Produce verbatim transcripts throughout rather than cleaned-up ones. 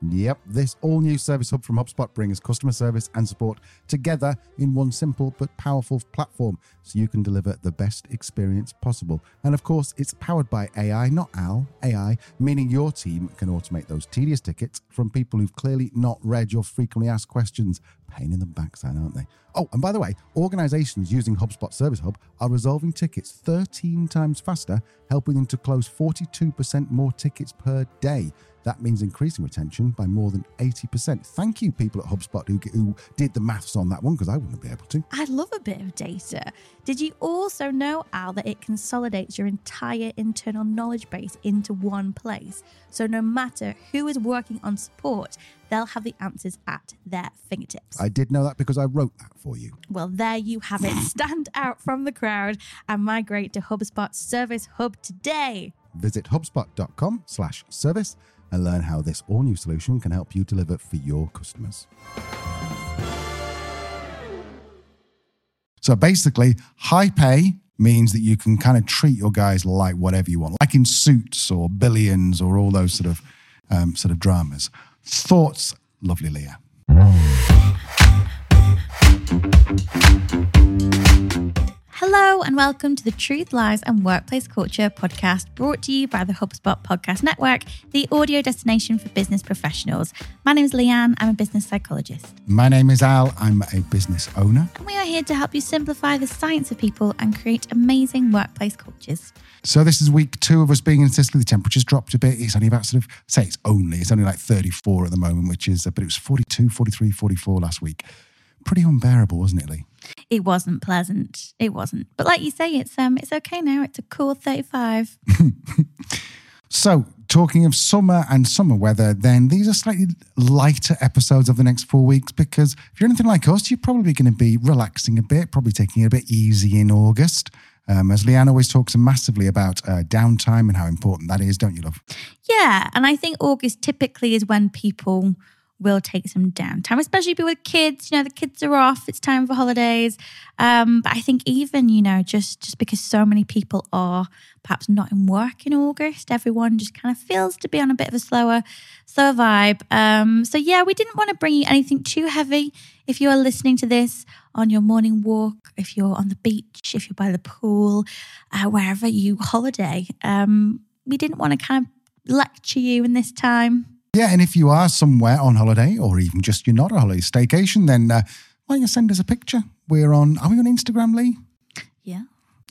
Yep, this all-new Service Hub from HubSpot brings customer service and support together in one simple but powerful platform so you can deliver the best experience possible. And of course, it's powered by A I, not Al, A I, meaning your team can automate those tedious tickets from people who've clearly not read your frequently asked questions. Pain in the backside, aren't they? Oh, and by the way, organizations using HubSpot Service Hub are resolving tickets thirteen times faster, helping them to close forty-two percent more tickets per day. That means increasing retention by more than eighty percent. Thank you, people at HubSpot who, who did the maths on that one, because I wouldn't be able to. I love a bit of data. Did you also know, Al, that it consolidates your entire internal knowledge base into one place? So no matter who is working on support, they'll have the answers at their fingertips. I did know that because I wrote that for you. Well, there you have it. Stand out from the crowd and migrate to HubSpot Service Hub today. Visit HubSpot.com slash service and learn how this all-new solution can help you deliver for your customers. So basically, high pay means that you can kind of treat your guys like whatever you want, like in Suits or Billions or all those sort of um, sort of dramas. Thoughts, lovely Leah. Hello and welcome to the Truth, Lies and Workplace Culture podcast, brought to you by the HubSpot Podcast Network, the audio destination for business professionals. My name is Leanne. I'm a business psychologist. My name is Al. I'm a business owner. And we are here to help you simplify the science of people and create amazing workplace cultures. So this is week two of us being in Sicily. The temperature's dropped a bit. It's only about sort of, say it's only, it's only like thirty-four at the moment, which is, but it was forty-two, forty-three, forty-four last week. Pretty unbearable, wasn't it, Lee? It wasn't pleasant. It wasn't. But like you say, it's um, it's okay now. It's a cool thirty-five. So, talking of summer and summer weather, then these are slightly lighter episodes of the next four weeks because if you're anything like us, you're probably going to be relaxing a bit, probably taking it a bit easy in August. Um, as Leanne always talks massively about uh, downtime and how important that is, don't you, love? Yeah, and I think August typically is when people will take some downtime, especially if you're with kids. You know, the kids are off, it's time for holidays. Um, but I think even, you know, just, just because so many people are perhaps not in work in August, everyone just kind of feels to be on a bit of a slower, slower vibe. Um, so yeah, we didn't want to bring you anything too heavy. If you are listening to this on your morning walk, if you're on the beach, if you're by the pool, uh, wherever you holiday, um, we didn't want to kind of lecture you in this time. Yeah, and if you are somewhere on holiday or even just you're not on holiday, staycation, then uh, why don't you send us a picture? We're on, are we on Instagram, Lee? Yeah.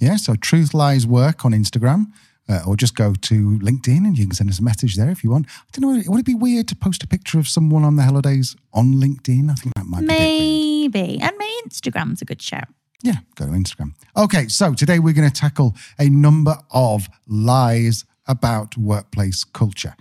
Yeah, so Truth Lies Work on Instagram uh, or just go to LinkedIn and you can send us a message there if you want. I don't know, would it be weird to post a picture of someone on the holidays on LinkedIn? I think that might be maybe. Maybe, and my Instagram's a good shout. Yeah, go to Instagram. Okay, so today we're going to tackle a number of lies about workplace culture.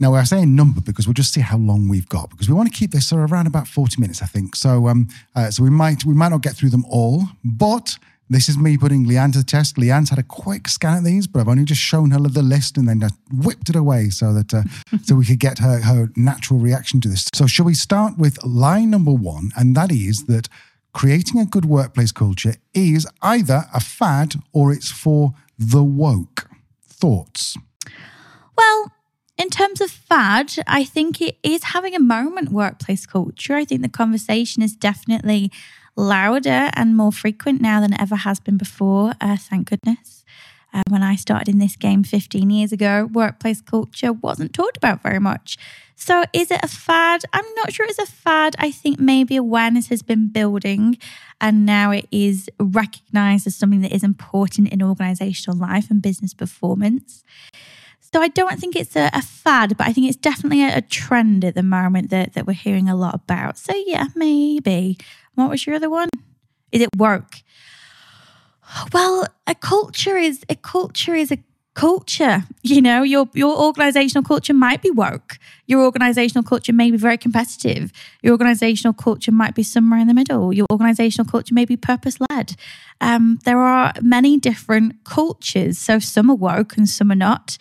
Now, I say a number because we'll just see how long we've got because we want to keep this sort of around about forty minutes, I think. So um, uh, so we might we might not get through them all, but this is me putting Leanne to the test. Leanne's had a quick scan at these, but I've only just shown her the list and then just whipped it away so that uh, so we could get her, her natural reaction to this. So shall we start with lie number one? And that is that creating a good workplace culture is either a fad or it's for the woke. Thoughts? Well, in terms of fad, I think it is having a moment, workplace culture. I think the conversation is definitely louder and more frequent now than it ever has been before, uh, thank goodness. Uh, when I started in this game fifteen years ago, workplace culture wasn't talked about very much. So is it a fad? I'm not sure it's a fad. I think maybe awareness has been building and now it is recognised as something that is important in organisational life and business performance. So I don't think it's a, a fad, but I think it's definitely a, a trend at the moment that, that we're hearing a lot about. So yeah, maybe. What was your other one? Is it woke? Well, a culture is a culture is a culture. You know, your your organizational culture might be woke. Your organizational culture may be very competitive. Your organizational culture might be somewhere in the middle. Your organizational culture may be purpose-led. Um, there are many different cultures. So some are woke and some are not.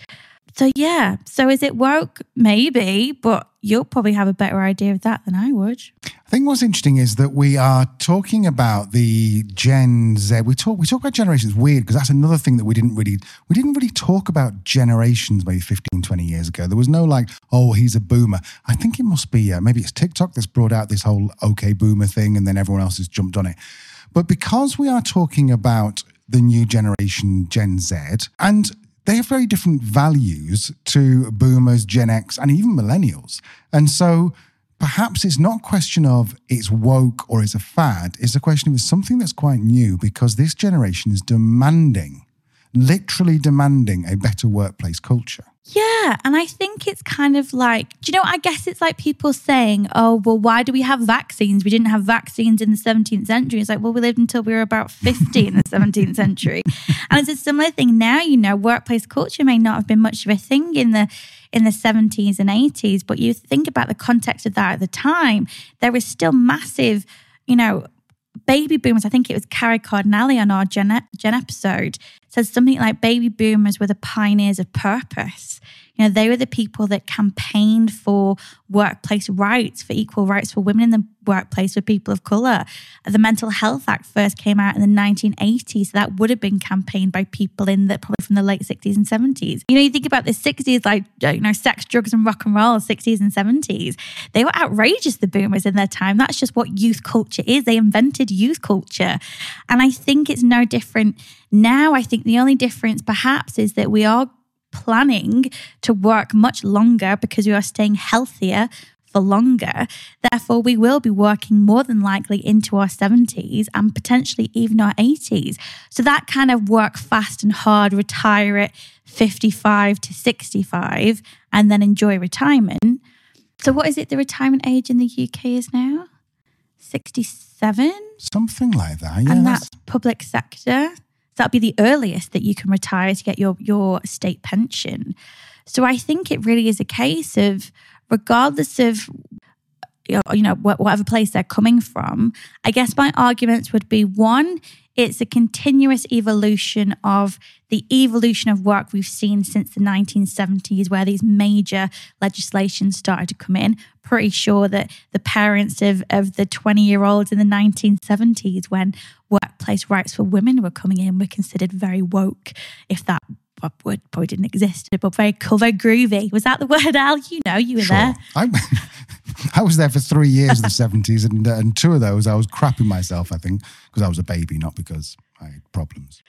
So yeah, so is it woke? Maybe, but you'll probably have a better idea of that than I would. I think what's interesting is that we are talking about the Gen Z. We talk we talk about generations. Weird, because that's another thing that we didn't really we didn't really talk about generations maybe fifteen, twenty years ago. There was no like, oh, he's a boomer. I think it must be uh, maybe it's TikTok that's brought out this whole okay boomer thing, and then everyone else has jumped on it. But because we are talking about the new generation, Gen Z, and they have very different values to boomers, Gen X, and even millennials. And so perhaps it's not a question of it's woke or it's a fad. It's a question of it's something that's quite new, because this generation is demanding, literally demanding, a better workplace culture. Yeah. And I think it's kind of like, do you know, I guess it's like people saying, oh, well, why do we have vaccines? We didn't have vaccines in the seventeenth century. It's like, well, we lived until we were about fifty in the seventeenth century. And it's a similar thing now. You know, workplace culture may not have been much of a thing in the in the seventies and eighties, but you think about the context of that at the time, there was still massive, you know, baby boomers. I think it was Carrie Cardinale on our Gen, Gen episode says something like baby boomers were the pioneers of purpose. You know, they were the people that campaigned for workplace rights, for equal rights for women in the workplace, for people of colour. The Mental Health Act first came out in the nineteen eighties. So that would have been campaigned by people in the, probably from the late sixties and seventies. You know, you think about the sixties, like, you know, sex, drugs and rock and roll, sixties and seventies. They were outrageous, the boomers in their time. That's just what youth culture is. They invented youth culture. And I think it's no different now. I think the only difference perhaps is that we are planning to work much longer because we are staying healthier for longer. Therefore, we will be working more than likely into our seventies and potentially even our eighties. So that kind of work fast and hard, retire at fifty-five to sixty-five and then enjoy retirement. So what is it the retirement age in the U K is now? sixty-seven? Something like that, yeah. And that's public sector. So that'd be the earliest that you can retire to get your, your state pension. So I think it really is a case of, regardless of, you know, whatever place they're coming from, I guess my arguments would be, one, it's a continuous evolution of the evolution of work we've seen since the nineteen seventies, where these major legislations started to come in. Pretty sure that the parents of, of the twenty-year-olds in the nineteen seventies, when workplace rights for women were coming in, were considered very woke, if that word probably didn't exist, but very cool, very groovy. Was that the word, Al? You know, you were sure. there. I, I was there for three years in the seventies, and, and two of those I was crapping myself, I think, because I was a baby, not because I had problems.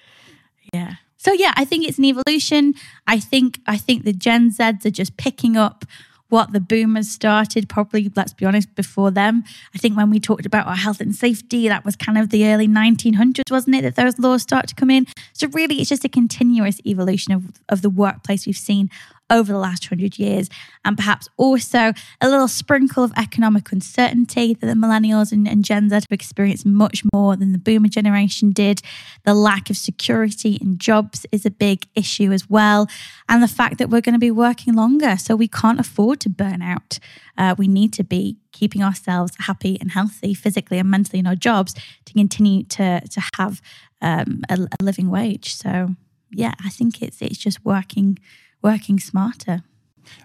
Yeah. So yeah, I think it's an evolution. I think I think the Gen Zs are just picking up what the boomers started, probably, let's be honest, before them. I think when we talked about our health and safety, that was kind of the early nineteen hundreds, wasn't it, that those laws start to come in. So really, it's just a continuous evolution of, of the workplace we've seen over the last hundred years. And perhaps also a little sprinkle of economic uncertainty that the millennials and, and Gen Z have experienced much more than the boomer generation did. The lack of security in jobs is a big issue as well. And the fact that we're going to be working longer, so we can't afford to burn out. Uh, we need to be keeping ourselves happy and healthy physically and mentally in our jobs to continue to, to have um, a, a living wage. So yeah, I think it's it's just working working smarter.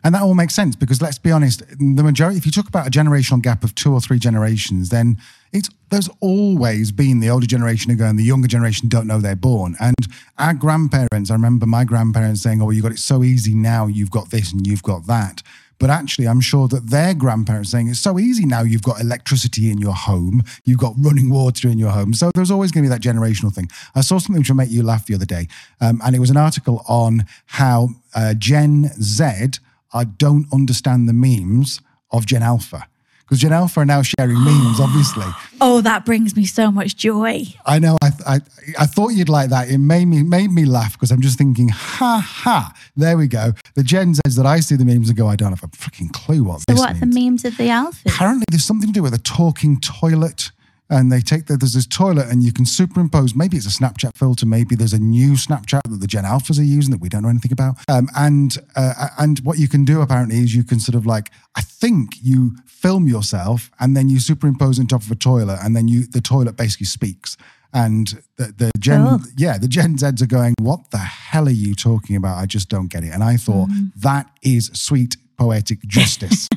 And that all makes sense, because let's be honest, the majority, if you talk about a generational gap of two or three generations, then it's there's always been the older generation ago and the younger generation don't know they're born. And our grandparents, I remember my grandparents saying, oh, you got it so easy now, you've got this and you've got that. But actually, I'm sure that their grandparents saying it's so easy now, you've got electricity in your home, you've got running water in your home. So there's always going to be that generational thing. I saw something which will make you laugh the other day. Um, and it was an article on how uh, Gen Z uh, don't understand the memes of Gen Alpha. Because Gen Alpha are now sharing memes, obviously. Oh, that brings me so much joy. I know. I th- I, I thought you'd like that. It made me made me laugh, because I'm just thinking, ha ha, there we go. The Gen Zs that I see the memes and go, I don't have a freaking clue what so this is. So what means. The memes of the Alphas? Apparently there's something to do with a talking toilet. and they take, the, there's this toilet and you can superimpose, maybe it's a Snapchat filter, maybe there's a new Snapchat that the Gen Alphas are using that we don't know anything about. Um, and uh, and what you can do apparently is you can sort of like, I think you film yourself and then you superimpose on top of a toilet and then you the toilet basically speaks. And the, the Gen, oh. yeah, the Gen Zs are going, what the hell are you talking about? I just don't get it. And I thought mm. that is sweet, poetic justice.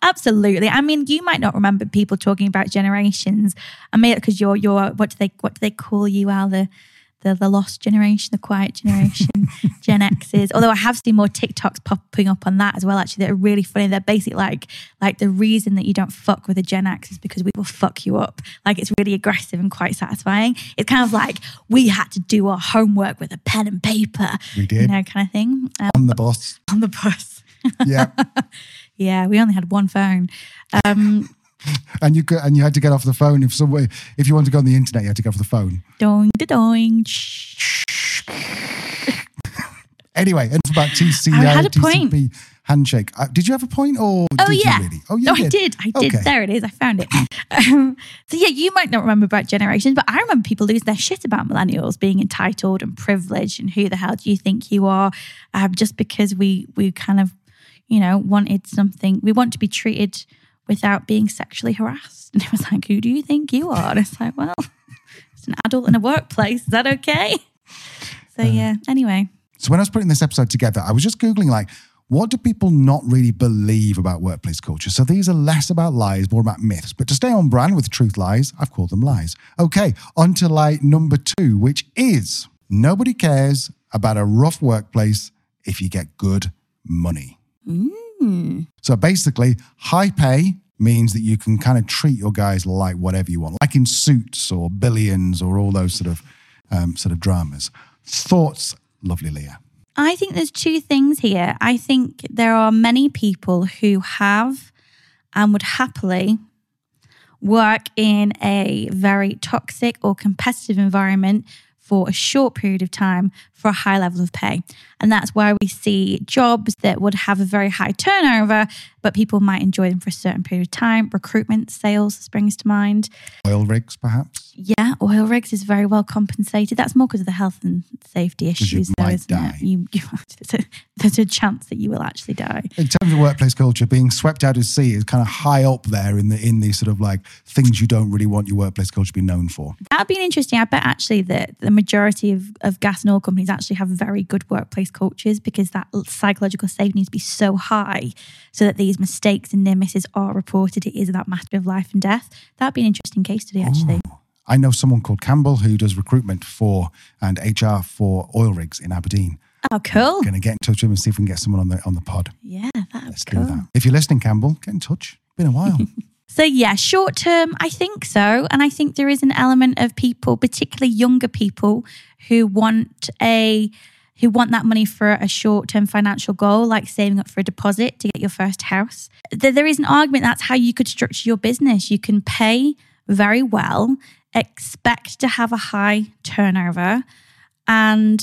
Absolutely. I mean, you might not remember people talking about generations. I mean, because you're, you're, what do they, what do they call you, Al? The, the, the lost generation, the quiet generation, Gen Xs. Although I have seen more TikToks popping up on that as well, actually, that are really funny. They're basically like, like the reason that you don't fuck with a Gen X is because we will fuck you up. Like, it's really aggressive and quite satisfying. It's kind of like, we had to do our homework with a pen and paper. We did. You know, kind of thing. Um, on the bus. On the bus. Yeah, yeah. We only had one phone, um, and you could, and you had to get off the phone if somebody, if you wanted to go on the internet, you had to go off the phone. Doing the doing. Anyway, and for about T C P, I had a point. Handshake. Uh, did you have a point, or oh did yeah, you really? oh yeah, no, I did. I did. Okay. There it is. I found it. um, so yeah, you might not remember about generations, but I remember people lose their shit about millennials being entitled and privileged, and who the hell do you think you are? Um, just because we we kind of. you know, wanted something. We want to be treated without being sexually harassed. And it was like, who do you think you are? And it's like, well, it's an adult in a workplace. Is that okay? So uh, yeah, anyway. So when I was putting this episode together, I was just Googling like, what do people not really believe about workplace culture? So these are less about lies, more about myths. But to stay on brand with truth lies, I've called them lies. Okay, on to lie number two, which is nobody cares about a rough workplace if you get good money. Mm. So basically, high pay means that you can kind of treat your guys like whatever you want, like in Suits or Billions or all those sort of um, sort of dramas. Thoughts, lovely Leah? I think there's two things here. I think there are many people who have and would happily work in a very toxic or competitive environment for a short period of time for a high level of pay. And that's why we see jobs that would have a very high turnover, but people might enjoy them for a certain period of time. Recruitment, sales springs to mind. Oil rigs, perhaps? Yeah, oil rigs is very well compensated. That's more because of the health and safety issues. You though, might die. You, you, there's, a, there's a chance that you will actually die. In terms of workplace culture, being swept out at sea is kind of high up there in the in the sort of like things you don't really want your workplace culture to be known for. That'd be interesting. I bet actually that the majority of, of gas and oil companies actually have very good workplace cultures because that psychological safety needs to be so high so that these mistakes and near misses are reported. It is that matter of life and death. That'd be an interesting case study, actually. Ooh. I know someone called Campbell who does recruitment for and H R for oil rigs in Aberdeen. Oh, cool. I'm going to get in touch with him and see if we can get someone on the on the pod. Yeah, that's cool. That. If you're listening, Campbell, get in touch. Been a while. So yeah, short term, I think so. And I think there is an element of people, particularly younger people, who want a who want that money for a short-term financial goal, like saving up for a deposit to get your first house. There is an argument that's how you could structure your business. You can pay very well, expect to have a high turnover, and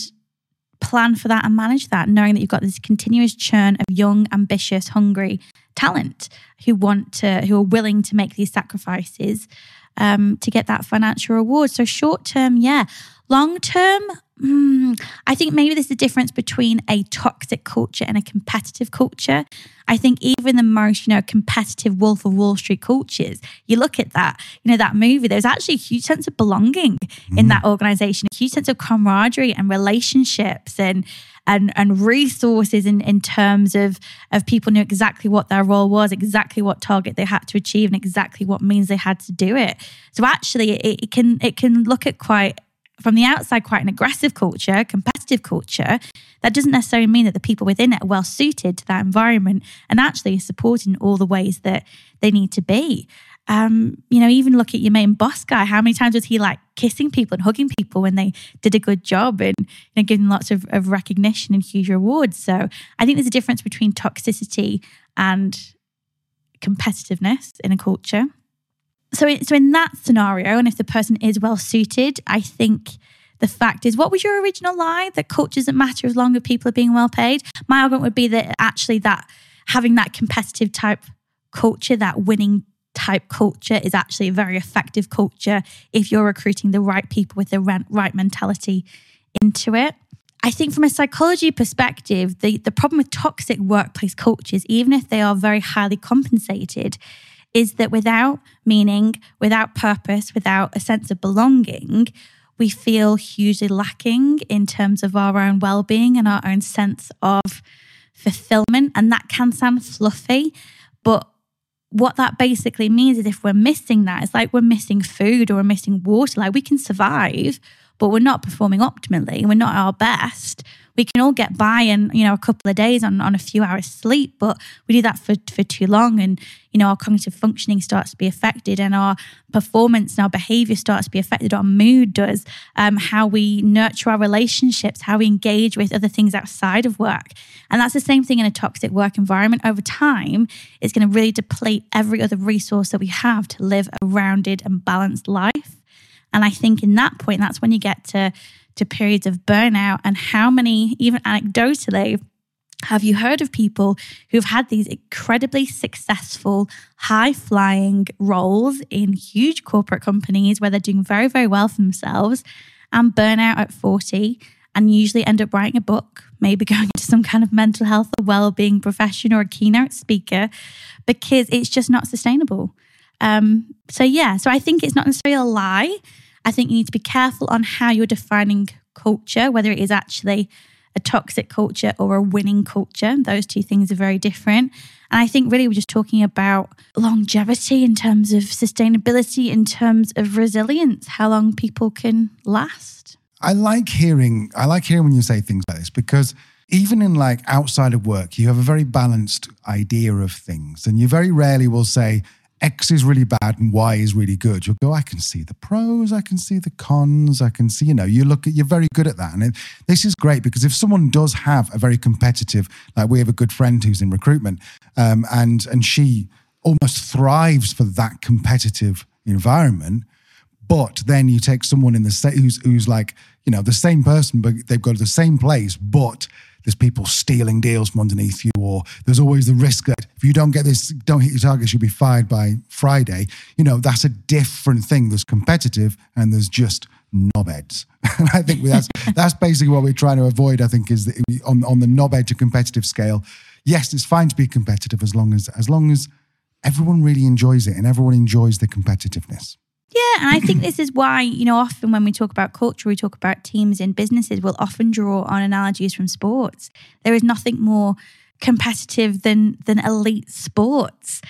plan for that and manage that, knowing that you've got this continuous churn of young, ambitious, hungry talent who want to, who are willing to make these sacrifices um, to get that financial reward. So short term, yeah. Long term, mm, I think maybe there's a difference between a toxic culture and a competitive culture. I think even the most, you know, competitive Wolf of Wall Street cultures, you look at that, you know, that movie, there's actually a huge sense of belonging mm. in that organization, a huge sense of camaraderie and relationships and and and resources in, in terms of, of people knew exactly what their role was, exactly what target they had to achieve and exactly what means they had to do it. So actually it, it can it can look at quite, from the outside, quite an aggressive culture, competitive culture. That doesn't necessarily mean that the people within it are well suited to that environment and actually supporting all the ways that they need to be. Um, you know, even look at your main boss guy. How many times was he like kissing people and hugging people when they did a good job and, you know, giving lots of, of recognition and huge rewards? So I think there's a difference between toxicity and competitiveness in a culture. So, so in that scenario, and if the person is well suited, I think the fact is, what was your original lie? That culture doesn't matter as long as people are being well paid. My argument would be that actually that having that competitive type culture, that winning type culture is actually a very effective culture if you're recruiting the right people with the right mentality into it. I think from a psychology perspective, the, the problem with toxic workplace cultures, even if they are very highly compensated, is that without meaning, without purpose, without a sense of belonging, we feel hugely lacking in terms of our own well-being and our own sense of fulfillment. And that can sound fluffy, but what that basically means is if we're missing that, it's like we're missing food or we're missing water. Like we can survive, but we're not performing optimally. We're not at our best. We can all get by in, you know, a couple of days on, on a few hours sleep, but we do that for, for too long. And, you know, our cognitive functioning starts to be affected and our performance and our behavior starts to be affected. Our mood does, um, how we nurture our relationships, how we engage with other things outside of work. And that's the same thing in a toxic work environment. Over time, it's going to really deplete every other resource that we have to live a rounded and balanced life. And I think in that point, that's when you get to, to periods of burnout. And how many, even anecdotally, have you heard of people who've had these incredibly successful, high-flying roles in huge corporate companies where they're doing very, very well for themselves and burn out at forty and usually end up writing a book, maybe going into some kind of mental health or well-being profession or a keynote speaker, because it's just not sustainable. Um, so yeah, so I think it's not necessarily a lie. I think you need to be careful on how you're defining culture, whether it is actually a toxic culture or a winning culture. Those two things are very different. And I think really we're just talking about longevity in terms of sustainability, in terms of resilience, how long people can last. I like hearing, I like hearing when you say things like this, because even in like outside of work, you have a very balanced idea of things, and you very rarely will say, X is really bad and Y is really good. You'll go, I can see the pros, I can see the cons, I can see, you know, you look at, you're very good at that. And it, this is great, because if someone does have a very competitive, like we have a good friend who's in recruitment, um, and, and she almost thrives for that competitive environment. But then you take someone in the sa- who's, who's like, you know, the same person, but they've got the same place, but there's people stealing deals from underneath you, or there's always the risk that if you don't get this, don't hit your targets, you'll be fired by Friday. You know, that's a different thing. There's competitive and there's just knobheads. And I think that's that's basically what we're trying to avoid, I think, is that on, on the knobhead to competitive scale. Yes, it's fine to be competitive as long as as long as everyone really enjoys it and everyone enjoys the competitiveness. Yeah, and I think this is why, you know, often when we talk about culture, we talk about teams in businesses, we'll often draw on analogies from sports. There is nothing more competitive than than elite sports.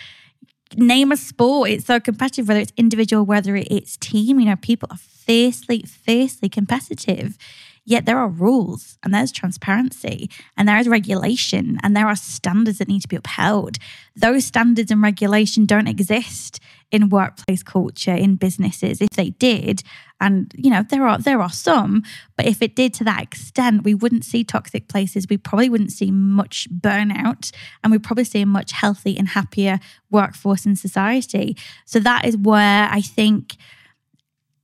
Name a sport, it's so competitive, whether it's individual, whether it's team. You know, people are fiercely, fiercely competitive. Yet there are rules and there's transparency and there is regulation and there are standards that need to be upheld. Those standards and regulation don't exist in workplace culture, in businesses. If they did, and you know, there are there are some, but if it did to that extent, we wouldn't see toxic places. We probably wouldn't see much burnout, and we'd probably see a much healthy and happier workforce and society. So that is where I think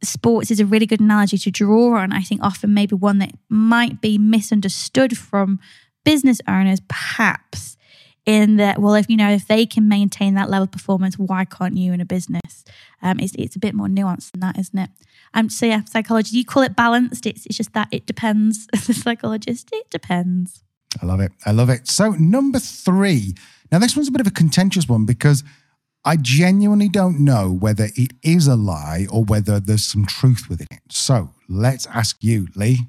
sports is a really good analogy to draw on. I think often maybe one that might be misunderstood from business owners, perhaps, in that, well, if you know, if they can maintain that level of performance, why can't you in a business? Um, it's it's a bit more nuanced than that, isn't it? Um, so yeah, psychology, you call it balanced. It's it's just that it depends. As a psychologist, it depends. I love it. I love it. So number three. Now this one's a bit of a contentious one, because I genuinely don't know whether it is a lie or whether there's some truth within it. So let's ask you, Lee.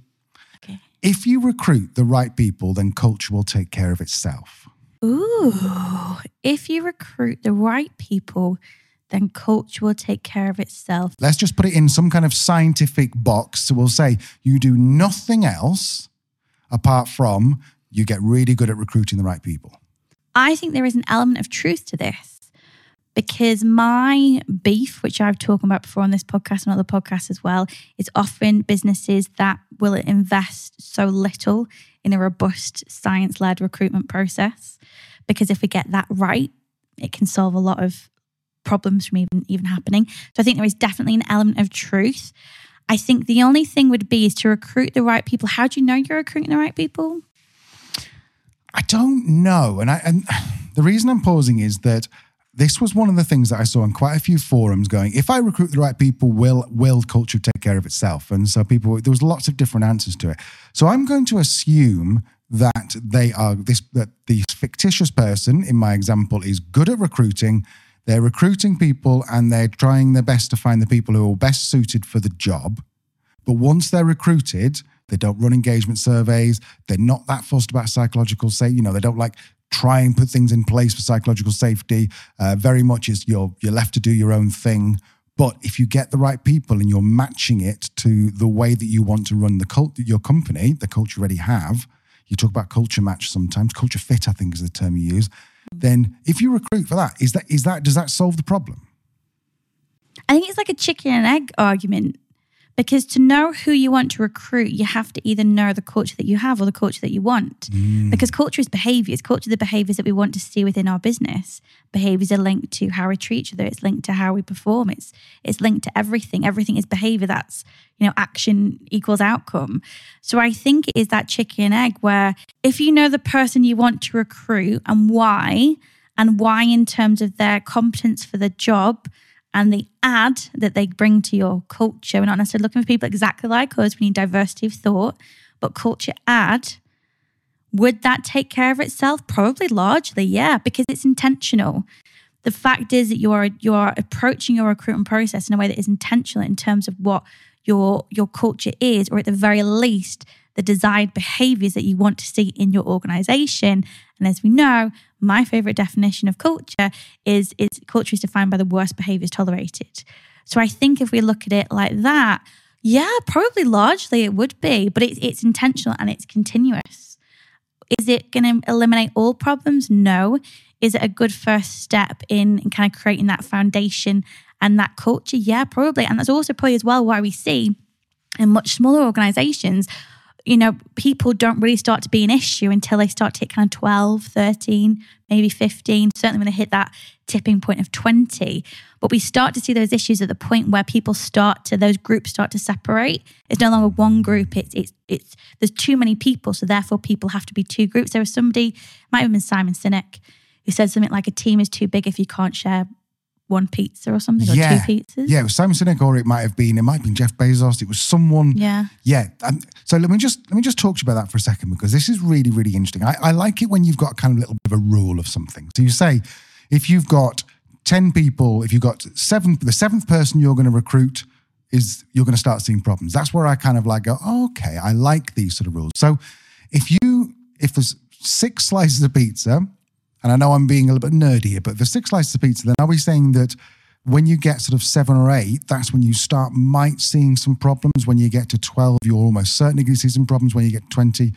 Okay. If you recruit the right people, then culture will take care of itself. Ooh, if you recruit the right people, then culture will take care of itself. Let's just put it in some kind of scientific box. So we'll say you do nothing else apart from you get really good at recruiting the right people. I think there is an element of truth to this. Because my beef, which I've talked about before on this podcast and other podcasts as well, is often businesses that will invest so little in a robust science-led recruitment process. Because if we get that right, it can solve a lot of problems from even, even happening. So I think there is definitely an element of truth. I think the only thing would be is to recruit the right people. How do you know you're recruiting the right people? I don't know. And I and the reason I'm pausing is that This was one of the things that I saw on quite a few forums going, if I recruit the right people, will will culture take care of itself? And so people, there was lots of different answers to it. So I'm going to assume that they are this that the fictitious person in my example is good at recruiting. They're recruiting people and they're trying their best to find the people who are best suited for the job. But once they're recruited, they don't run engagement surveys. They're not that fussed about psychological safety. You know, they don't like try and put things in place for psychological safety. Uh, very much is you're, you're left to do your own thing. But if you get the right people and you're matching it to the way that you want to run the cult, your company, the culture you already have, you talk about culture match sometimes, culture fit, I think is the term you use. Then if you recruit for that, is that is that does that solve the problem? I think it's like a chicken and egg argument, because to know who you want to recruit, you have to either know the culture that you have or the culture that you want. Mm. Because culture is behaviours. Culture are the behaviours that we want to see within our business. Behaviours are linked to how we treat each other. It's linked to how we perform. It's it's linked to everything. Everything is behaviour. That's, you know, action equals outcome. So I think it is that chicken and egg where if you know the person you want to recruit and why, and why in terms of their competence for the job and the add that they bring to your culture. We're not necessarily looking for people exactly like us. We need diversity of thought, but culture add, would that take care of itself? Probably largely, yeah, because it's intentional. The fact is that you are you are approaching your recruitment process in a way that is intentional in terms of what your your culture is, or at the very least, the desired behaviors that you want to see in your organization. And as we know, my favorite definition of culture is, is culture is defined by the worst behaviors tolerated. So I think if we look at it like that, yeah, probably largely it would be, but it's it's intentional and it's continuous. Is it going to eliminate all problems? No. Is it a good first step in, in kind of creating that foundation and that culture? Yeah, probably. And that's also probably as well why we see in much smaller organizations, you know, people don't really start to be an issue until they start to hit kind of twelve, thirteen, maybe fifteen, certainly when they hit that tipping point of twenty. But we start to see those issues at the point where people start to, those groups start to separate. It's no longer one group, it's, it's, it's there's too many people. So therefore people have to be two groups. There was somebody, it might have been Simon Sinek, who said something like a team is too big if you can't share one pizza or something, or yeah. two pizzas. Yeah, it was Simon Sinek, or it might have been, it might have been Jeff Bezos. It was someone. Yeah. Yeah. Um, so let me just let me just talk to you about that for a second, because this is really, really interesting. I, I like it when you've got kind of a little bit of a rule of something. So you say, if you've got ten people, if you've got seven, the seventh person you're going to recruit is, you're going to start seeing problems. That's where I kind of like go, oh, okay, I like these sort of rules. So if you, if there's six slices of pizza, and I know I'm being a little bit nerdy here, but the six slices of pizza, then are we saying that when you get sort of seven or eight, that's when you start might seeing some problems? When you get to twelve, you're almost certainly going to see some problems. When you get to twenty,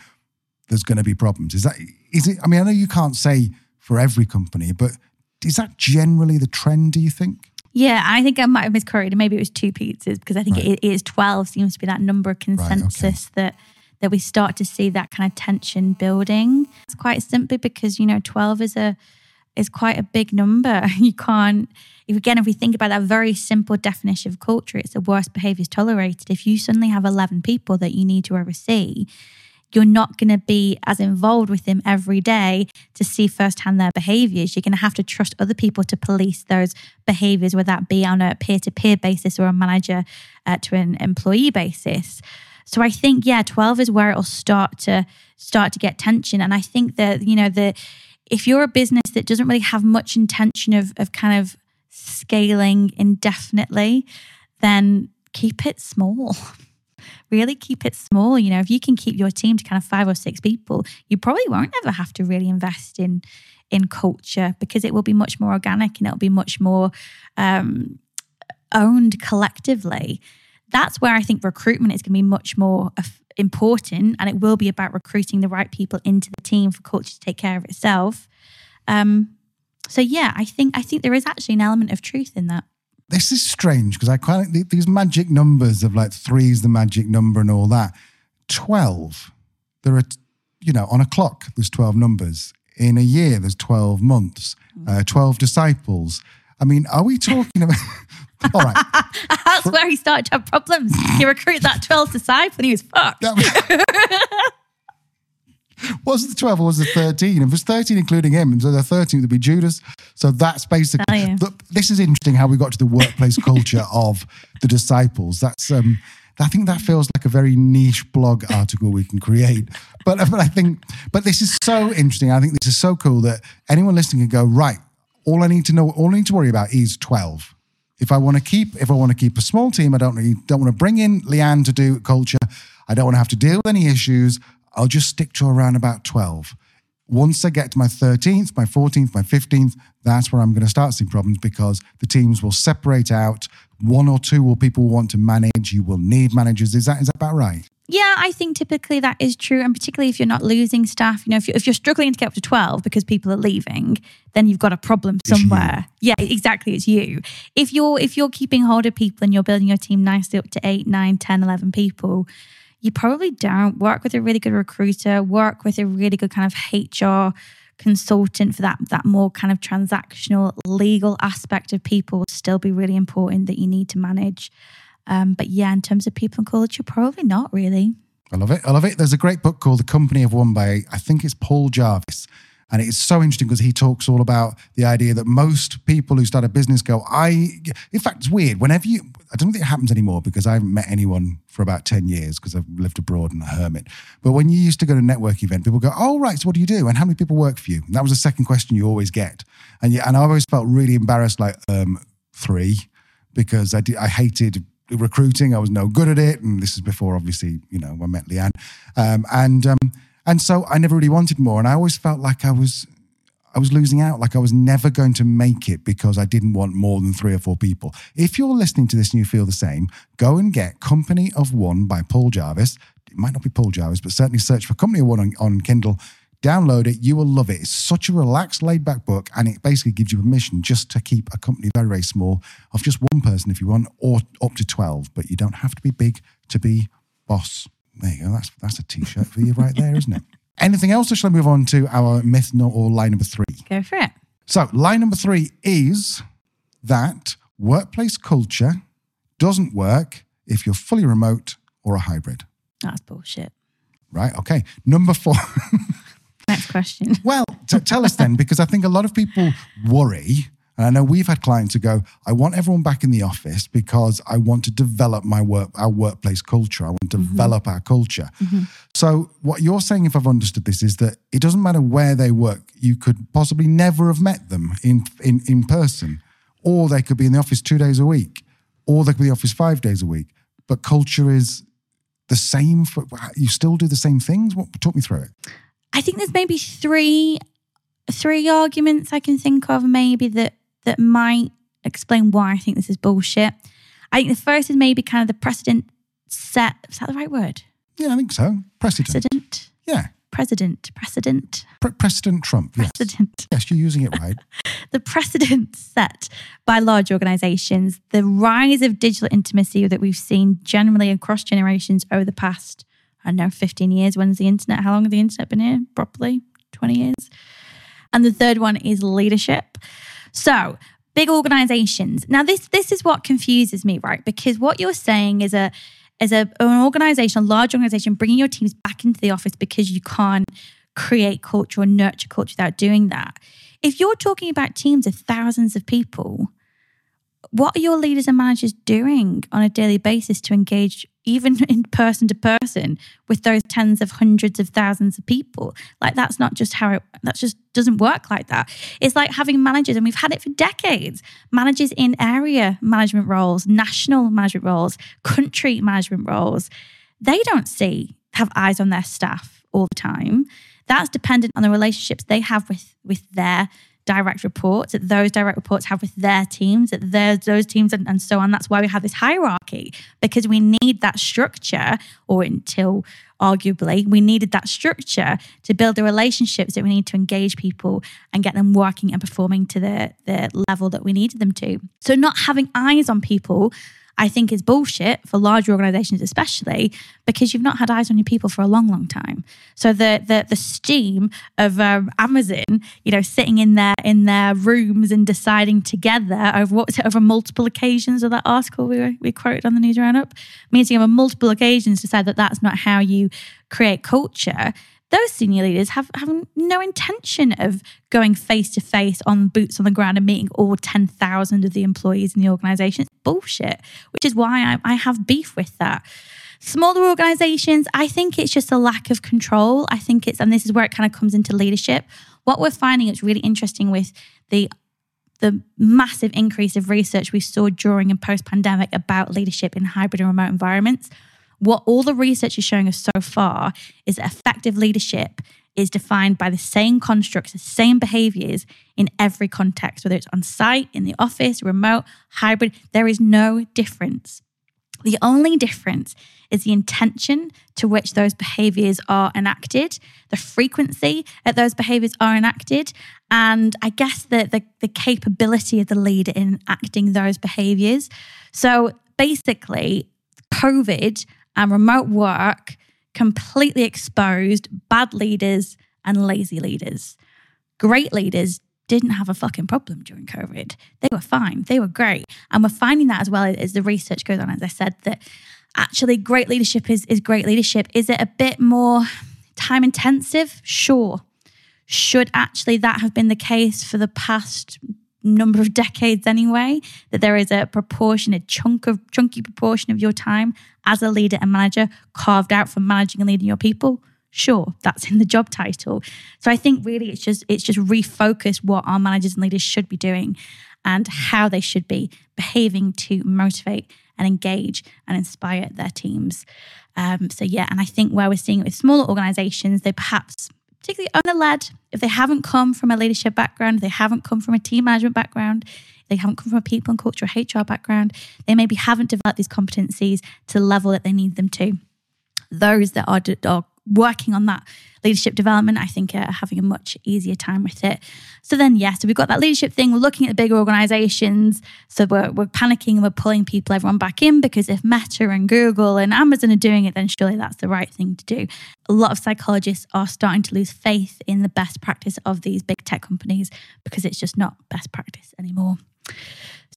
there's going to be problems. Is that, is it, I mean, I know you can't say for every company, but is that generally the trend, do you think? Yeah, I think I might have misquoted. Maybe it was two pizzas, because I think right. it, it is twelve, seems to be that number of consensus right, okay. that... that we start to see that kind of tension building. It's quite simply because, you know, twelve is a is quite a big number. You can't, if, again, if we think about that very simple definition of culture, it's the worst behaviours tolerated. If you suddenly have eleven people that you need to oversee, you're not going to be as involved with them every day to see firsthand their behaviours. You're going to have to trust other people to police those behaviours, whether that be on a peer-to-peer basis or a manager uh, to an employee basis. So I think, yeah, twelve is where it'll start to start to get tension. And I think that, you know, that if you're a business that doesn't really have much intention of of kind of scaling indefinitely, then keep it small. Really keep it small. You know, if you can keep your team to kind of five or six people, you probably won't ever have to really invest in in culture, because it will be much more organic and it'll be much more um, owned collectively. That's where I think recruitment is going to be much more important, and it will be about recruiting the right people into the team for culture to take care of itself. Um, so yeah, I think I think there is actually an element of truth in that. This is strange, because I quite like these magic numbers of like three is the magic number and all that. twelve, there are, you know, on a clock, there's twelve numbers. In a year, there's twelve months, uh, twelve disciples. I mean, are we talking about... All right. That's For, where he started to have problems. He recruited that twelve disciple and he was fucked. That was, was the twelve or was the thirteen? If it was thirteen including him, and so the thirteen would be Judas. So that's basically, oh, yeah. the, this is interesting how we got to the workplace culture of the disciples. That's, um, I think that feels like a very niche blog article we can create. But, but I think, but this is so interesting. I think this is so cool that anyone listening can go, right, all I need to know, all I need to worry about is twelve. If I want to keep, if I want to keep a small team, I don't need, don't want to bring in Leanne to do culture. I don't want to have to deal with any issues. I'll just stick to around about twelve. Once I get to my thirteenth, my fourteenth, my fifteenth, that's where I'm going to start seeing problems, because the teams will separate out. One or two will people want to manage. You will need managers. Is that is that about right? Yeah, I think typically that is true. And particularly if you're not losing staff, you know, if you're, if you're struggling to get up to twelve because people are leaving, then you've got a problem somewhere. Yeah, exactly. It's you. If you're if you're keeping hold of people and you're building your team nicely up to eight, nine, ten, eleven people, you probably don't. Work with a really good recruiter, work with a really good kind of H R consultant for that, that more kind of transactional legal aspect of people will still be really important that you need to manage. Um, but yeah, in terms of people and culture, probably not really. I love it. I love it. There's a great book called The Company of One by, I think it's Paul Jarvis. And it's so interesting because he talks all about the idea that most people who start a business go, I, in fact, it's weird. Whenever you, I don't think it happens anymore because I haven't met anyone for about ten years because I've lived abroad and a hermit. But when you used to go to a network event, people go, oh, right, so what do you do? And how many people work for you? And that was the second question you always get. And you, and I always felt really embarrassed, like um, three, because I did, I hated recruiting. I was no good at it. And this is before, obviously, you know, I met Leanne. Um, and, um, And so I never really wanted more. And I always felt like I was I was losing out, like I was never going to make it because I didn't want more than three or four people. If you're listening to this and you feel the same, go and get Company of One by Paul Jarvis. It might not be Paul Jarvis, but certainly search for Company of One on, on Kindle. Download it. You will love it. It's such a relaxed, laid-back book, and it basically gives you permission just to keep a company very, very small of just one person if you want, or up to twelve. But you don't have to be big to be boss. There you go. That's that's a t-shirt for you right there, isn't it? Anything else, or shall I move on to our myth or lie number three? Go for it. So lie number three is that workplace culture doesn't work if you're fully remote or a hybrid. That's bullshit. Right. Okay. Number four. Next question. Well, t- tell us then, because I think a lot of people worry. And I know we've had clients who go, I want everyone back in the office because I want to develop my work, our workplace culture. I want to mm-hmm. develop our culture. Mm-hmm. So what you're saying, if I've understood this, is that it doesn't matter where they work. You could possibly never have met them in, in, in person, or they could be in the office two days a week, or they could be in the office five days a week. But culture is the same. For, you still do the same things? What, talk me through it. I think there's maybe three, three arguments I can think of maybe that that might explain why I think this is bullshit. I think the first is maybe kind of the precedent set. Is that the right word? Yeah, I think so. Precedent. Precedent. Yeah. Precedent. Precedent. Pre- President Trump. Precedent. Yes. Yes, you're using it right. The precedent set by large organisations, the rise of digital intimacy that we've seen generally across generations over the past, I don't know, fifteen years. When's the internet? How long has the internet been here? Probably twenty years. And the third one is leadership. So, big organizations. Now, this this is what confuses me, right? Because what you're saying is a is a an organization, a large organization, bringing your teams back into the office because you can't create culture or nurture culture without doing that. If you're talking about teams of thousands of people, what are your leaders and managers doing on a daily basis to engage, even in person to person, with those tens of hundreds of thousands of people? Like, that's not just how it, that just doesn't work like that. It's like having managers, and we've had it for decades, managers in area management roles, national management roles, country management roles. They don't see, have eyes on their staff all the time. That's dependent on the relationships they have with, with their direct reports, that those direct reports have with their teams, that their, those teams and, and so on. That's why we have this hierarchy, because we need that structure, or until arguably we needed that structure to build the relationships that we need to engage people and get them working and performing to the, the level that we needed them to. So not having eyes on people, I think, is bullshit for larger organizations especially, because you've not had eyes on your people for a long, long time. So the the, the steam of um, Amazon, you know, sitting in their in their rooms and deciding together over what was it, over multiple occasions of that article we were, we quoted on the news roundup, means you have multiple occasions to say that that's not how you create culture. those senior leaders have, have no intention of going face-to-face on boots on the ground and meeting all ten thousand of the employees in the organisation. It's bullshit, which is why I, I have beef with that. Smaller organisations, I think it's just a lack of control. I think it's, and this is where it kind of comes into leadership. What we're finding is really interesting with the the massive increase of research we saw during and post-pandemic about leadership in hybrid and remote environments. What all the research is showing us so far is that effective leadership is defined by the same constructs, the same behaviors in every context, whether it's on site, in the office, remote, hybrid, there is no difference. The only difference is the intention to which those behaviors are enacted, the frequency that those behaviors are enacted, and I guess the, the, the capability of the leader in acting those behaviors. So basically, COVID and remote work completely exposed bad leaders and lazy leaders. Great leaders didn't have a fucking problem during COVID. They were fine. They were great. And we're finding that as well as the research goes on, as I said, that actually great leadership is, is great leadership. Is it a bit more time intensive? Sure. Should actually that have been the case for the past number of decades anyway, that there is a proportion, a chunk of chunky proportion of your time as a leader and manager carved out for managing and leading your people? Sure, that's in the job title. So I think really it's just it's just refocus what our managers and leaders should be doing and how they should be behaving to motivate and engage and inspire their teams. Um, so yeah, and I think where we're seeing it with smaller organizations, they perhaps, particularly owner-led, if they haven't come from a leadership background, if they haven't come from a team management background, if they haven't come from a people and culture H R background, they maybe haven't developed these competencies to the level that they need them to. Those that are, are working on that leadership development, I think, are having a much easier time with it. So then, yes, yeah, so we've got that leadership thing. We're looking at the bigger organisations. So we're, we're panicking and we're pulling people, everyone back in, because if Meta and Google and Amazon are doing it, then surely that's the right thing to do. A lot of psychologists are starting to lose faith in the best practice of these big tech companies because it's just not best practice anymore.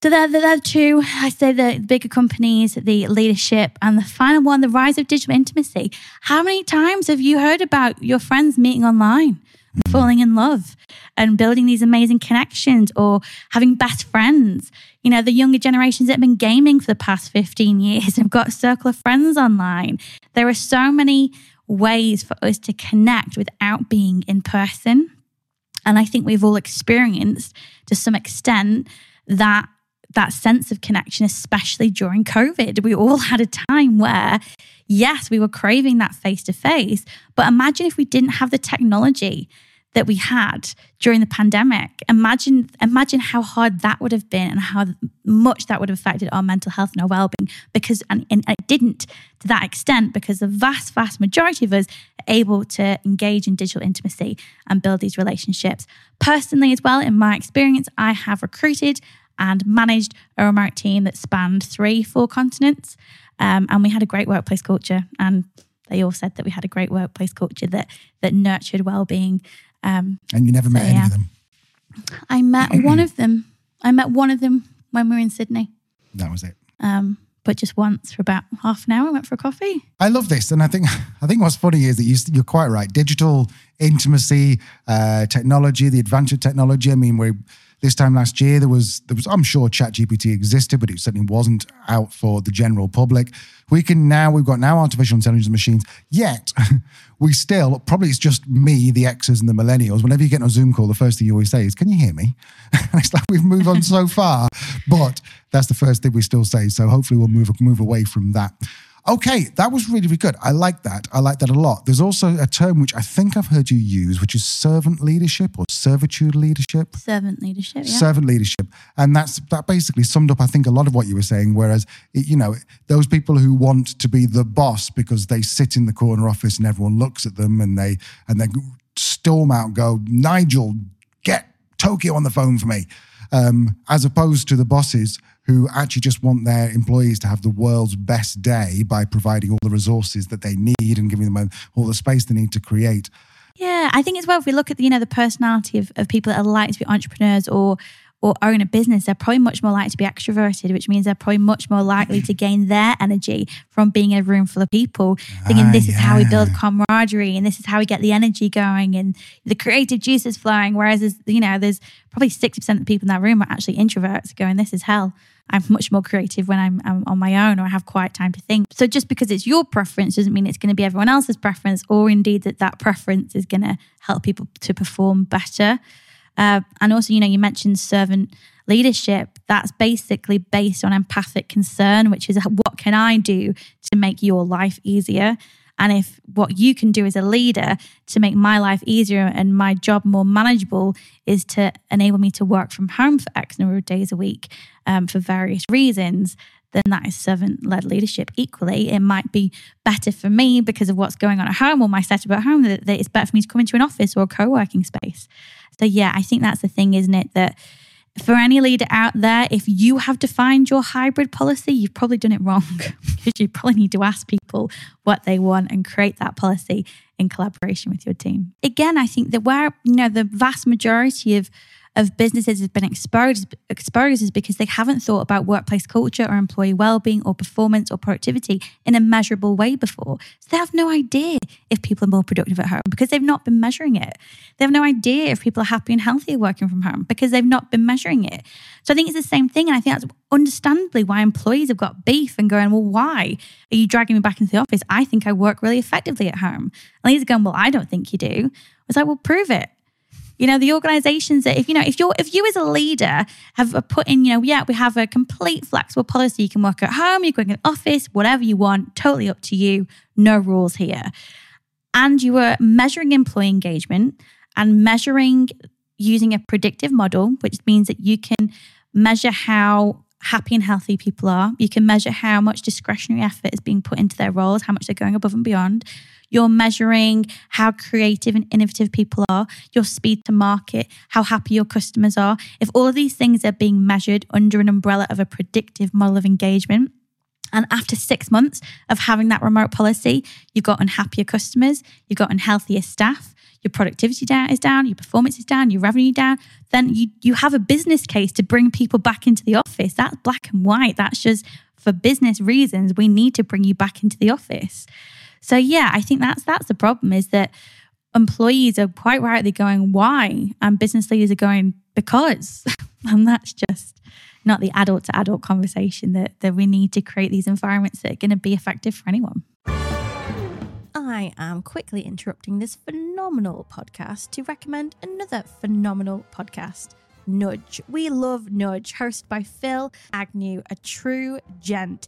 So there, there, there are two. I say the bigger companies, the leadership, and the final one, the rise of digital intimacy. How many times have you heard about your friends meeting online, and falling in love, and building these amazing connections, or having best friends? You know, the younger generations that have been gaming for the past fifteen years have got a circle of friends online. There are so many ways for us to connect without being in person. And I think we've all experienced, to some extent, that that sense of connection, especially during COVID. We all had a time where, yes, we were craving that face-to-face, but imagine if we didn't have the technology that we had during the pandemic. Imagine, imagine how hard that would have been and how much that would have affected our mental health and our well-being, because and, and it didn't to that extent, because the vast, vast majority of us are able to engage in digital intimacy and build these relationships. Personally as well, in my experience, I have recruited and managed a remote team that spanned three, four continents. Um, and we had a great workplace culture. And they all said that we had a great workplace culture that that nurtured well-being. Um, and you never so, met any yeah. of them? I met one of them. I met one of them when we were in Sydney. That was it. Um, but just once for about half an hour, I went for a coffee. I love this. And I think I think what's funny is that you, you're quite right. Digital intimacy, uh, technology, the advance of technology. I mean, we're... This time last year, there was, there was. I'm sure ChatGPT existed, but it certainly wasn't out for the general public. We can now, we've got now artificial intelligence machines, yet we still, probably it's just me, the Xers and the millennials, whenever you get on a Zoom call, the first thing you always say is, can you hear me? And it's like, we've moved on so far, but that's the first thing we still say. So hopefully we'll move move away from that. Okay, that was really, really good. I like that. I like that a lot. There's also a term which I think I've heard you use, which is servant leadership or servitude leadership. Servant leadership, yeah. Servant leadership. And that's that basically summed up, I think, a lot of what you were saying, whereas, it, you know, those people who want to be the boss because they sit in the corner office and everyone looks at them and they, and they storm out and go, Nigel, get Tokyo on the phone for me. Um, as opposed to the bosses who actually just want their employees to have the world's best day by providing all the resources that they need and giving them all the space they need to create. Yeah, I think as well, if we look at the, you know, the personality of, of people that are likely to be entrepreneurs or or own a business, they're probably much more likely to be extroverted, which means they're probably much more likely to gain their energy from being in a room full of people, thinking ah, this is yeah. how we build camaraderie and this is how we get the energy going and the creative juices flowing. Whereas, there's, you know, there's probably sixty percent of people in that room are actually introverts going, this is hell. I'm much more creative when I'm, I'm on my own or I have quiet time to think. So just because it's your preference doesn't mean it's going to be everyone else's preference, or indeed that that preference is going to help people to perform better. Uh, and also, you know, you mentioned servant leadership. That's basically based on empathic concern, which is what can I do to make your life easier? And if what you can do as a leader to make my life easier and my job more manageable is to enable me to work from home for X number of days a week um, for various reasons, then that is servant-led leadership. Equally, it might be better for me because of what's going on at home or my setup at home that, that it's better for me to come into an office or a co-working space. So yeah, I think that's the thing, isn't it? That for any leader out there, if you have defined your hybrid policy, you've probably done it wrong because you probably need to ask people what they want and create that policy in collaboration with your team. Again, I think that where, you know, the vast majority of of businesses have been exposed, exposed is because they haven't thought about workplace culture or employee well-being or performance or productivity in a measurable way before. So they have no idea if people are more productive at home because they've not been measuring it. They have no idea if people are happy and healthy working from home because they've not been measuring it. So I think it's the same thing. And I think that's understandably why employees have got beef and going, well, why are you dragging me back into the office? I think I work really effectively at home. And he's going, well, I don't think you do. I was like, well, prove it. You know, the organizations that if, you know, if you're, if you as a leader have put in, you know, yeah, we have a complete flexible policy. You can work at home, you can work in an office, whatever you want, totally up to you. No rules here. And you were measuring employee engagement and measuring using a predictive model, which means that you can measure how happy and healthy people are. You can measure how much discretionary effort is being put into their roles, how much they're going above and beyond. You're measuring how creative and innovative people are, your speed to market, how happy your customers are. If all of these things are being measured under an umbrella of a predictive model of engagement, and after six months of having that remote policy, you've got unhappier customers, you've got unhealthier staff, your productivity down is down, your performance is down, your revenue down, then you you have a business case to bring people back into the office. That's black and white. That's just for business reasons. We need to bring you back into the office. So yeah, I think that's that's the problem, is that employees are quite rightly going, why? And business leaders are going, because. And that's just not the adult to adult conversation that, that we need to create these environments that are going to be effective for anyone. I am quickly interrupting this phenomenal podcast to recommend another phenomenal podcast, Nudge. We love Nudge, hosted by Phil Agnew, a true gent.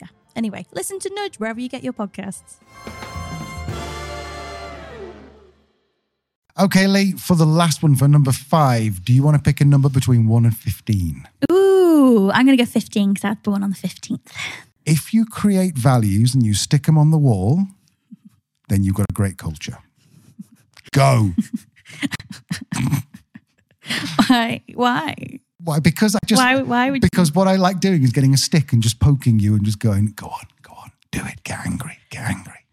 Yeah. Anyway, listen to Nudge wherever you get your podcasts. Okay, Lee, for the last one, for number five, do you want to pick a number between one and fifteen? Ooh, I'm going to go fifteen because I was born on the fifteenth. If you create values and you stick them on the wall, then you've got a great culture. Go. Why? Why? Why? Because I just why, why would because you? What I like doing is getting a stick and just poking you and just going, go on, go on, do it, get angry, get angry.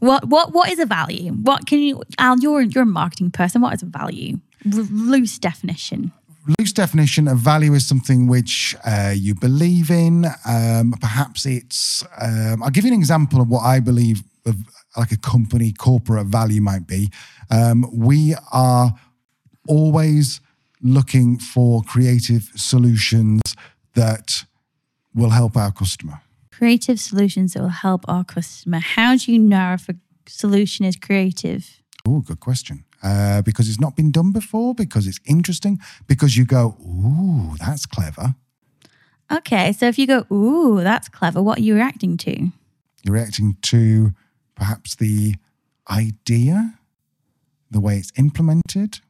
What what what is a value? What can you, Al? You're you're a marketing person. What is a value? R- loose definition. Loose definition. A value is something which uh, you believe in. Um, perhaps it's. Um, I'll give you an example of what I believe of like a company corporate value might be. Um, we are always looking for creative solutions that will help our customer. Creative solutions that will help our customer. How do you know if a solution is creative? Oh, good question. Uh, because it's not been done before, because it's interesting, because you go, ooh, that's clever. Okay, so if you go, ooh, that's clever, what are you reacting to? You're reacting to perhaps the idea, the way it's implemented.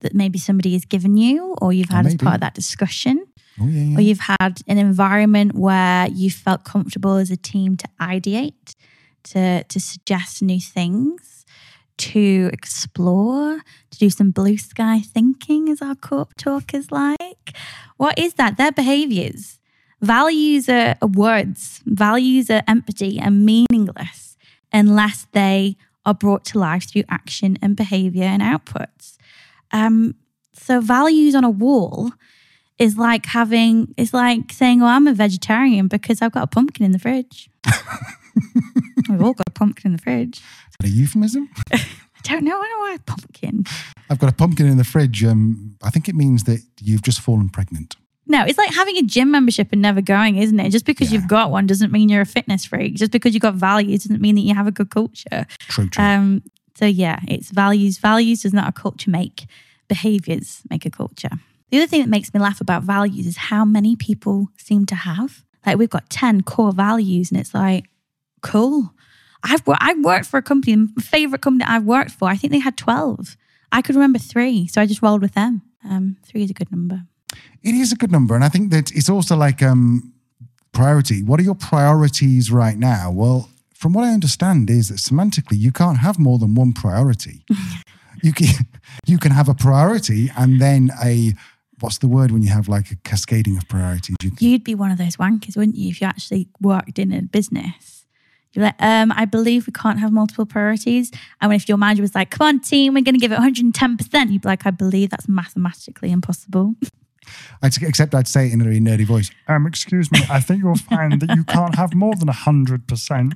That maybe somebody has given you, or you've had or as part of that discussion. Oh, yeah, yeah. Or you've had an environment where you felt comfortable as a team to ideate, to, to suggest new things, to explore, to do some blue sky thinking, as our corp talk is like. What is that? They're behaviours. Values are, are words. Values are empty and meaningless unless they are brought to life through action and behaviour and outputs. Um, so values on a wall is like having, it's like saying, oh, I'm a vegetarian because I've got a pumpkin in the fridge. We've all got a pumpkin in the fridge. Is that a euphemism? I don't know. I don't know why pumpkin. I've got a pumpkin in the fridge. Um, I think it means that you've just fallen pregnant. No, it's like having a gym membership and never going, isn't it? Just because yeah. you've got one doesn't mean you're a fitness freak. Just because you've got values doesn't mean that you have a good culture. True, true. Um, So yeah, it's values. Values does not a culture make. Behaviours make a culture. The other thing that makes me laugh about values is how many people seem to have. Like we've got ten core values and it's like, cool. I've, I've worked for a company, my favourite company I've worked for, I think they had twelve. I could remember three, so I just rolled with them. Um, three is a good number. It is a good number. And I think that it's also like um, priority. What are your priorities right now? Well, from what I understand is that semantically, you can't have more than one priority. you can you can have a priority and then a, what's the word when you have like a cascading of priorities? You can, You'd be one of those wankers, wouldn't you, if you actually worked in a business? You're like, um, I believe we can't have multiple priorities. And if your manager was like, come on team, we're going to give it one hundred ten percent, you'd be like, I believe that's mathematically impossible. I'd, except I'd say it in a really nerdy voice. Um, excuse me, I think you'll find that you can't have more than one hundred percent.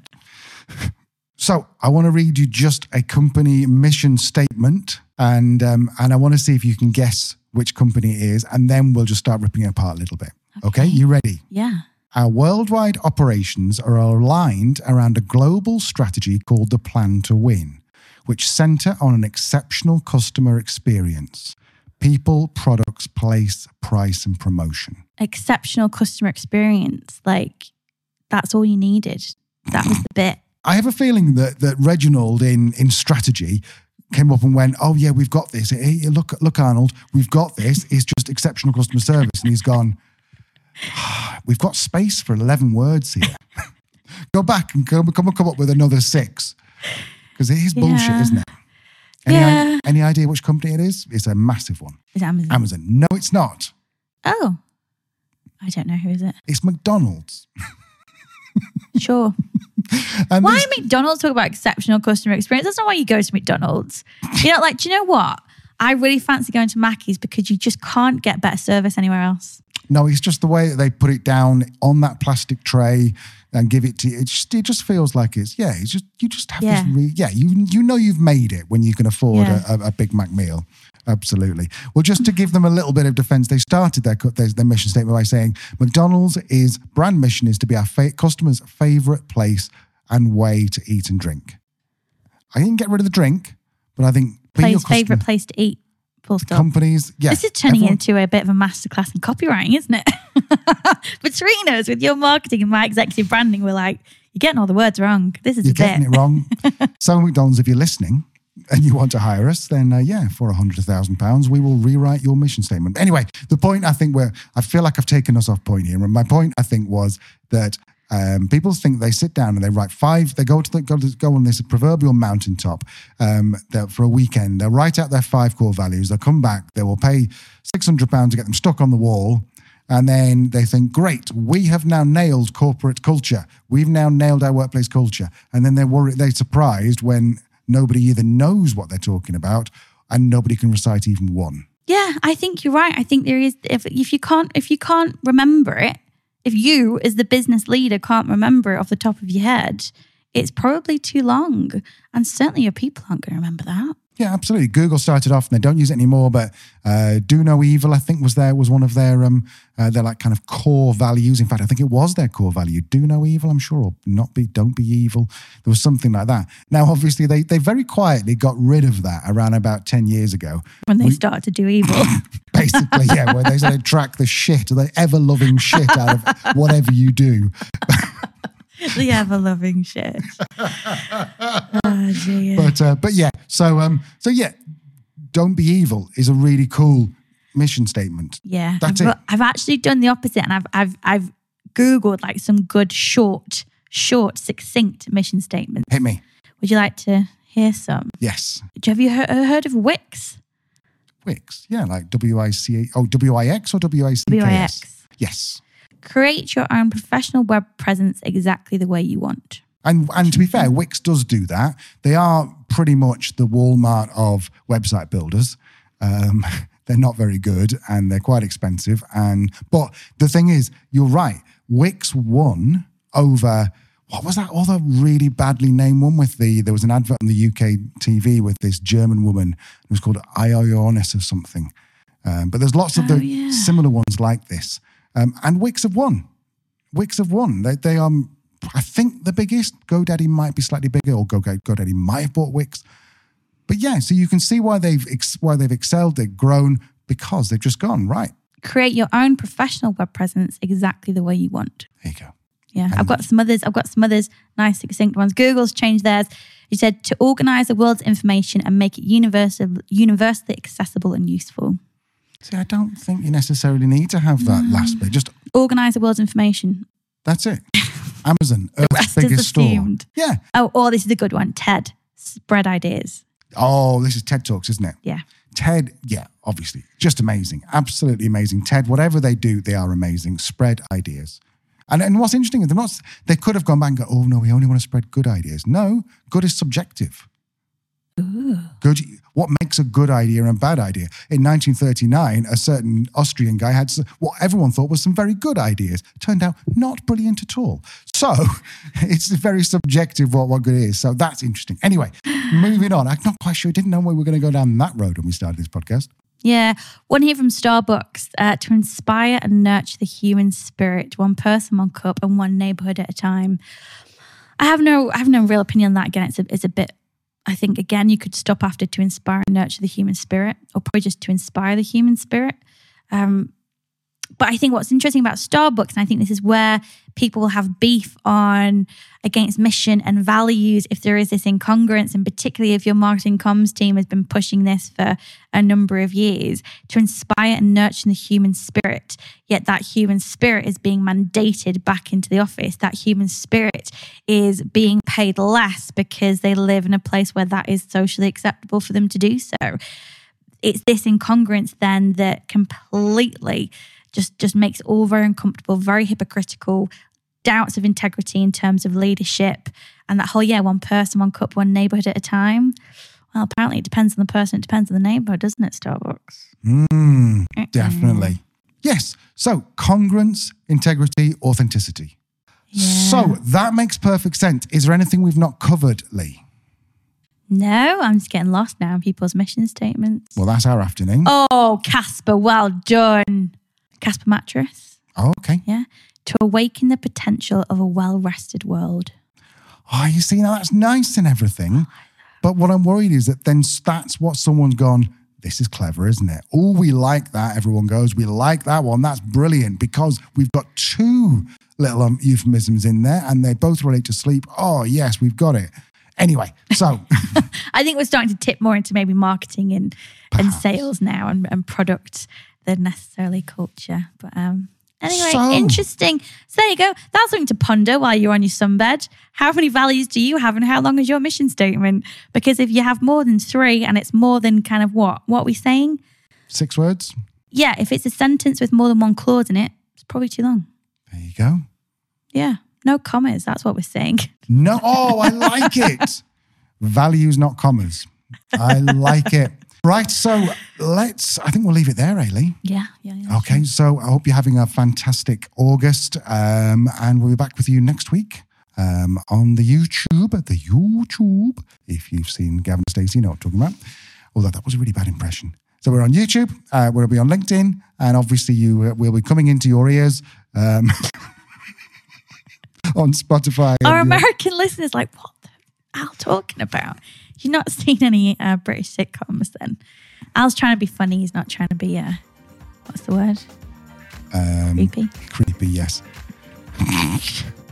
So I want to read you just a company mission statement and um, and I want to see if you can guess which company it is, and then we'll just start ripping it apart a little bit. Okay, okay? You ready? Yeah. Our worldwide operations are aligned around a global strategy called the Plan to Win, which center on an exceptional customer experience. People, products, place, price, and promotion. Exceptional customer experience. Like, that's all you needed. That was the bit. I have a feeling that that Reginald in in strategy came up and went, oh yeah, we've got this. Hey, look, look, Arnold, we've got this. It's just exceptional customer service. And he's gone, oh, we've got space for eleven words here. Go back and come, come, come up with another six. Because it is yeah. bullshit, isn't it? Any, yeah. any idea which company it is? It's a massive one. It's Amazon. Amazon. No, it's not. Oh. I don't know. Who is it? It's McDonald's. Sure. And why McDonald's talk about exceptional customer experience? That's not why you go to McDonald's. You're not like, do you know what? I really fancy going to Mackey's because you just can't get better service anywhere else. No, it's just the way that they put it down on that plastic tray and give it to you. It just, it just feels like it's, yeah, it's just, you just have yeah. this, re- yeah, you you know you've made it when you can afford yeah. a, a Big Mac meal. Absolutely. Well, just to give them a little bit of defense, they started their, their, their mission statement by saying, McDonald's is brand mission is to be our fa- customers' favorite place and way to eat and drink. I didn't get rid of the drink, but I think be place, your customer, favorite place to eat. Companies, yeah. This is turning everyone, into a bit of a masterclass in copywriting, isn't it? Between us, with your marketing and my executive branding, we're like, you're getting all the words wrong. This is you're a getting bit. it wrong. So McDonald's, if you're listening and you want to hire us, then uh, yeah, for a hundred thousand pounds, we will rewrite your mission statement. Anyway, the point I think where I feel like I've taken us off point here, and my point I think was that um, people think they sit down and they write five. They go to the, go, to, go on this proverbial mountaintop um, for a weekend. They'll write out their five core values. They'll come back. They will pay six hundred pounds to get them stuck on the wall. And then they think, great, we have now nailed corporate culture. We've now nailed our workplace culture. And then they're worried, they're surprised when nobody either knows what they're talking about and nobody can recite even one. Yeah, I think you're right. I think there is, if if you can't if you can't remember it, if you, as the business leader, can't remember it off the top of your head, it's probably too long. And certainly your people aren't going to remember that. Yeah, absolutely. Google started off, and they don't use it anymore, but uh, do no evil, I think, was there was one of their um, uh, their like kind of core values. In fact, I think it was their core value: do no evil, I'm sure, or not be, don't be evil. There was something like that. Now, obviously, they they very quietly got rid of that around about ten years ago when they we, started to do evil. Basically, yeah, when they started to track the shit, the ever loving shit out of whatever you do. The ever-loving shit. Oh, dear. But uh, but yeah, so um, so yeah, don't be evil is a really cool mission statement. Yeah, that's I've, it. I've actually done the opposite, and I've I've I've Googled like some good short, short, succinct mission statements. Hit me. Would you like to hear some? Yes. Have you heard, heard of Wix? Wix, yeah, like W I C A. Oh, W I X or W I C K S? W I X. Yes. Create your own professional web presence exactly the way you want. And and to be fair, Wix does do that. They are pretty much the Walmart of website builders. Um, they're not very good and they're quite expensive. And but the thing is, you're right. Wix won over, what was that other really badly named one with the, there was an advert on the U K T V with this German woman. It was called Ionis or something. Um, but there's lots of oh, the yeah. similar ones like this. Um, and Wix have won. Wix have won. They, they are, I think, the biggest. GoDaddy might be slightly bigger, or GoDaddy might have bought Wix. But yeah, so you can see why they've ex- why they've excelled. They've grown because they've just gone right. Create your own professional web presence exactly the way you want. There you go. Yeah, and I've got some others. I've got some others. Nice, succinct ones. Google's changed theirs. It said to organize the world's information and make it universal, universally accessible and useful. See, I don't think you necessarily need to have that no. last bit. Just organise the world's information. That's it. Amazon, Earth's biggest store. Yeah. Oh, oh, this is a good one. TED, spread ideas. Oh, this is TED Talks, isn't it? Yeah. TED, yeah, obviously. Just amazing. Absolutely amazing. TED, whatever they do, they are amazing. Spread ideas. And and what's interesting is they're not, they could have gone back and go, oh, no, we only want to spread good ideas. No, good is subjective. Ooh. Good. What makes a good idea and a bad idea? In nineteen thirty-nine, a certain Austrian guy had what everyone thought was some very good ideas. Turned out not brilliant at all. So it's very subjective what, what good is. So that's interesting. Anyway, moving on. I'm not quite sure. I didn't know where we were going to go down that road when we started this podcast. Yeah. One here from Starbucks. Uh, to inspire and nurture the human spirit, one person, one cup, and one neighborhood at a time. I have no I have no real opinion on that. Again, it's a, it's a bit... I think, again, you could stop after to inspire and nurture the human spirit, or probably just to inspire the human spirit. Um, but I think what's interesting about Starbucks, and I think this is where people will have beef on against mission and values if there is this incongruence, and particularly if your marketing comms team has been pushing this for a number of years, to inspire and nurture the human spirit. Yet that human spirit is being mandated back into the office. That human spirit is being paid less because they live in a place where that is socially acceptable for them to do so. It's this incongruence then that completely just, just makes it all very uncomfortable, very hypocritical, doubts of integrity in terms of leadership, and that whole, yeah, one person, one cup, one neighborhood at a time. Well, apparently it depends on the person, it depends on the neighborhood, doesn't it, Starbucks? Mm, definitely. Yes. So congruence, integrity, authenticity. Yeah. So that makes perfect sense. Is there anything we've not covered, Lee? No, I'm just getting lost now in people's mission statements. Well, that's our afternoon. Oh, Casper, well done. Casper mattress. Oh, okay. Yeah. To awaken the potential of a well-rested world. Oh, you see, now that's nice and everything. But what I'm worried is that then that's what someone's gone, this is clever, isn't it? Oh, we like that. Everyone goes, we like that one. That's brilliant, because we've got two little um, euphemisms in there and they both relate to sleep. Oh, yes, we've got it. Anyway, so. I think we're starting to tip more into maybe marketing and, and sales now, and, and product than necessarily culture. But um, anyway, so, interesting. So there you go. That's something to ponder while you're on your sunbed. How many values do you have, and how long is your mission statement? Because if you have more than three, and it's more than kind of what? What are we saying? Six words? Yeah, if it's a sentence with more than one clause in it, it's probably too long. There you go. Yeah, no commas. That's what we're saying. No, oh, I like it. Values, not commas. I like it. Right, so let's, I think we'll leave it there, Ailey. Yeah, yeah, yeah. Okay, so I hope you're having a fantastic August, um, and we'll be back with you next week um, on the YouTube, at the YouTube, if you've seen Gavin Stacey, you know what I'm talking about. although that was a really bad impression. So we're on YouTube, uh, we'll be on LinkedIn, and obviously you uh, will be coming into your ears um, on Spotify. Our American your... listeners like, what the Al talking about? You've not seen any uh, British sitcoms then? Al's trying to be funny, he's not trying to be, uh, what's the word? Um, creepy. Creepy, yes.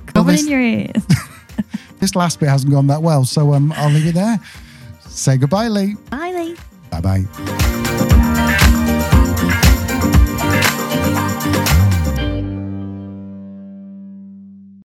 Coming this... in your ears. This last bit hasn't gone that well, so um, I'll leave it there. Say goodbye, Lee. Bye, Lee. Bye-bye.